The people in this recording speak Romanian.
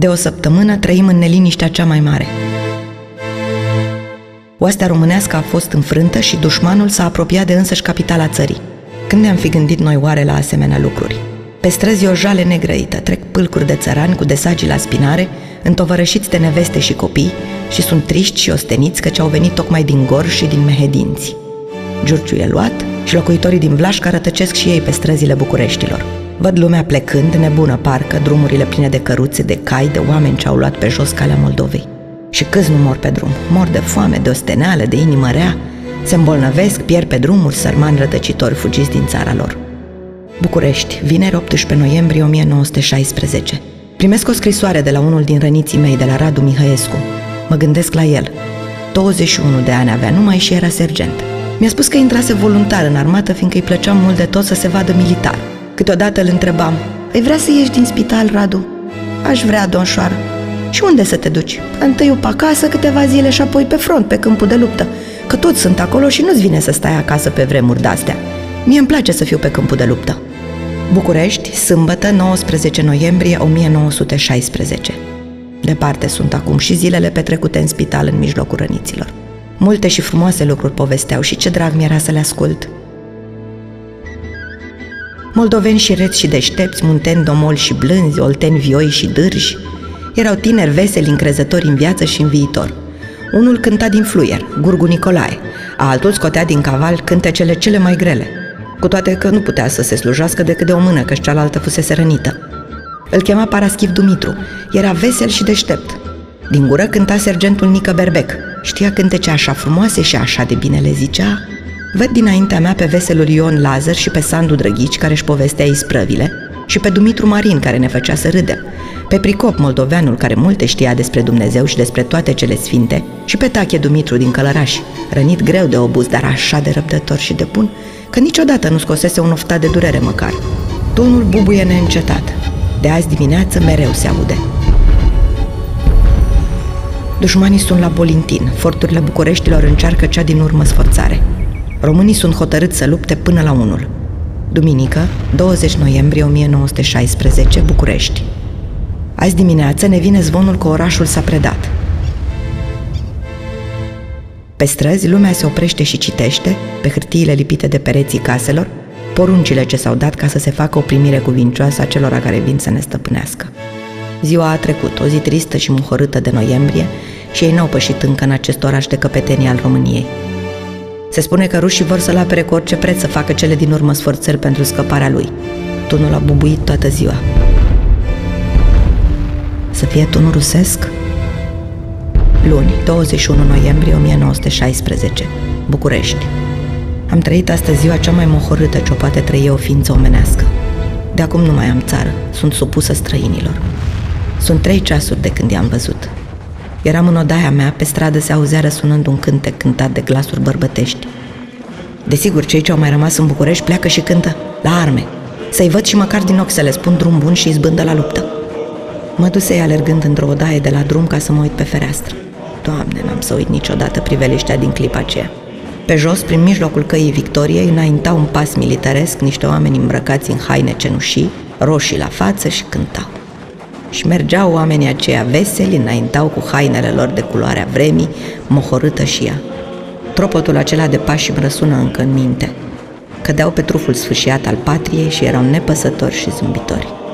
De o săptămână trăim în neliniștea cea mai mare. Oastea românească a fost înfrântă și dușmanul s-a apropiat de însăși capitala țării. Când ne-am fi gândit noi oare la asemenea lucruri? Pe străzi o jale negrăită, trec pâlcuri de țărani cu desagii la spinare, întovărășiți de neveste și copii, și sunt triști și osteniți căci au venit tocmai din Gorj și din Mehedinți. Giurciu e luat și locuitorii din Vlașca rătăcesc și ei pe străzile Bucureștilor. Văd lumea plecând, nebună parcă, drumurile pline de căruțe, de cai, de oameni ce au luat pe jos calea Moldovei. Și câți nu mor pe drum? Mor de foame, de osteneală, de inimă rea, se îmbolnăvesc, pierd pe drumuri sărmani rătăcitori fugiți din țara lor. București, vineri 18 noiembrie 1916. Primesc o scrisoare de la unul din răniții mei, de la Radu Mihăiescu. Mă gândesc la el. 21 de ani avea numai și era sergent. Mi-a spus că intrase voluntar în armată, fiindcă îi plăcea mult de tot să se vadă militar. Câteodată îl întrebam: „Ai vrea să ieși din spital, Radu?” „Aș vrea, domnșoară.” „Și unde să te duci?” „Întâi pe acasă câteva zile și apoi pe front, pe câmpul de luptă, că toți sunt acolo și nu-ți vine să stai acasă pe vremuri de-astea. Mie îmi place să fiu pe câmpul de luptă.” București, sâmbătă, 19 noiembrie 1916. Departe sunt acum și zilele petrecute în spital în mijlocul răniților. Multe și frumoase lucruri povesteau și ce drag mi-era să le ascult. Moldoveni și reți și deștepți, munteni domoli și blânzi, olteni vioi și dârji, erau tineri veseli, încrezători în viață și în viitor. Unul cânta din fluier, Gurgu Nicolae, altul scotea din caval cântecele cele mai grele, cu toate că nu putea să se slujească decât de o mână, căci cealaltă fusese rănită. Îl chema Paraschiv Dumitru, era vesel și deștept. Din gură cânta sergentul Nică Berbec, știa cântece așa frumoase și așa de bine le zicea. Văd dinaintea mea pe veselul Ion Lazăr și pe Sandu Drăghici, care își povestea isprăvile, și pe Dumitru Marin, care ne făcea să râdem, pe Pricop, moldoveanul care multe știa despre Dumnezeu și despre toate cele sfinte, și pe Tache Dumitru din Călărași, rănit greu de obuz, dar așa de răbdător și de bun, că niciodată nu scosese un oftat de durere măcar. Tunul bubuie neîncetat. De azi dimineață mereu se aude. Dușmanii sunt la Bolintin, forturile Bucureștilor încearcă cea din urmă sforțare. Românii sunt hotărâți să lupte până la unul. Duminică, 20 noiembrie 1916, București. Azi dimineață ne vine zvonul că orașul s-a predat. Pe străzi, lumea se oprește și citește, pe hârtiile lipite de pereții caselor, poruncile ce s-au dat ca să se facă o primire cuvincioasă a celora care vin să ne stăpânească. Ziua a trecut, o zi tristă și muhorâtă de noiembrie, și ei n-au pășit încă în acest oraș de căpetenie al României. Se spune că rușii vor să-l apere cu orice preț, să facă cele din urmă sforțări pentru scăparea lui. Tunul a bubuit toată ziua. Să fie tunul rusesc? Luni, 21 noiembrie 1916, București. Am trăit astăzi ziua cea mai mohorâtă ce o poate trăi o ființă omenească. De acum nu mai am țară, sunt supusă străinilor. Sunt 3 ceasuri de când i-am văzut. Eram în odaia mea, pe stradă se auzea răsunând un cântec cântat de glasuri bărbătești. Desigur, cei ce au mai rămas în București pleacă și cântă la arme. Să-i văd și măcar din ochi să le spun drum bun și izbândă la luptă. Mă dusei alergând într-o odaie de la drum ca să mă uit pe fereastră. Doamne, n-am să uit niciodată priveliștea din clipa aceea. Pe jos, prin mijlocul căii Victoriei, înaintau un pas militaresc niște oameni îmbrăcați în haine cenușii, roșii la față, și cântau. Și mergeau oamenii aceia veseli, înaintau cu hainele lor de culoarea vremii, mohorâtă și ea. Tropotul acela de pași îmi răsună încă în minte. Cădeau pe truful sfâșiat al patriei și erau nepăsători și zâmbitori.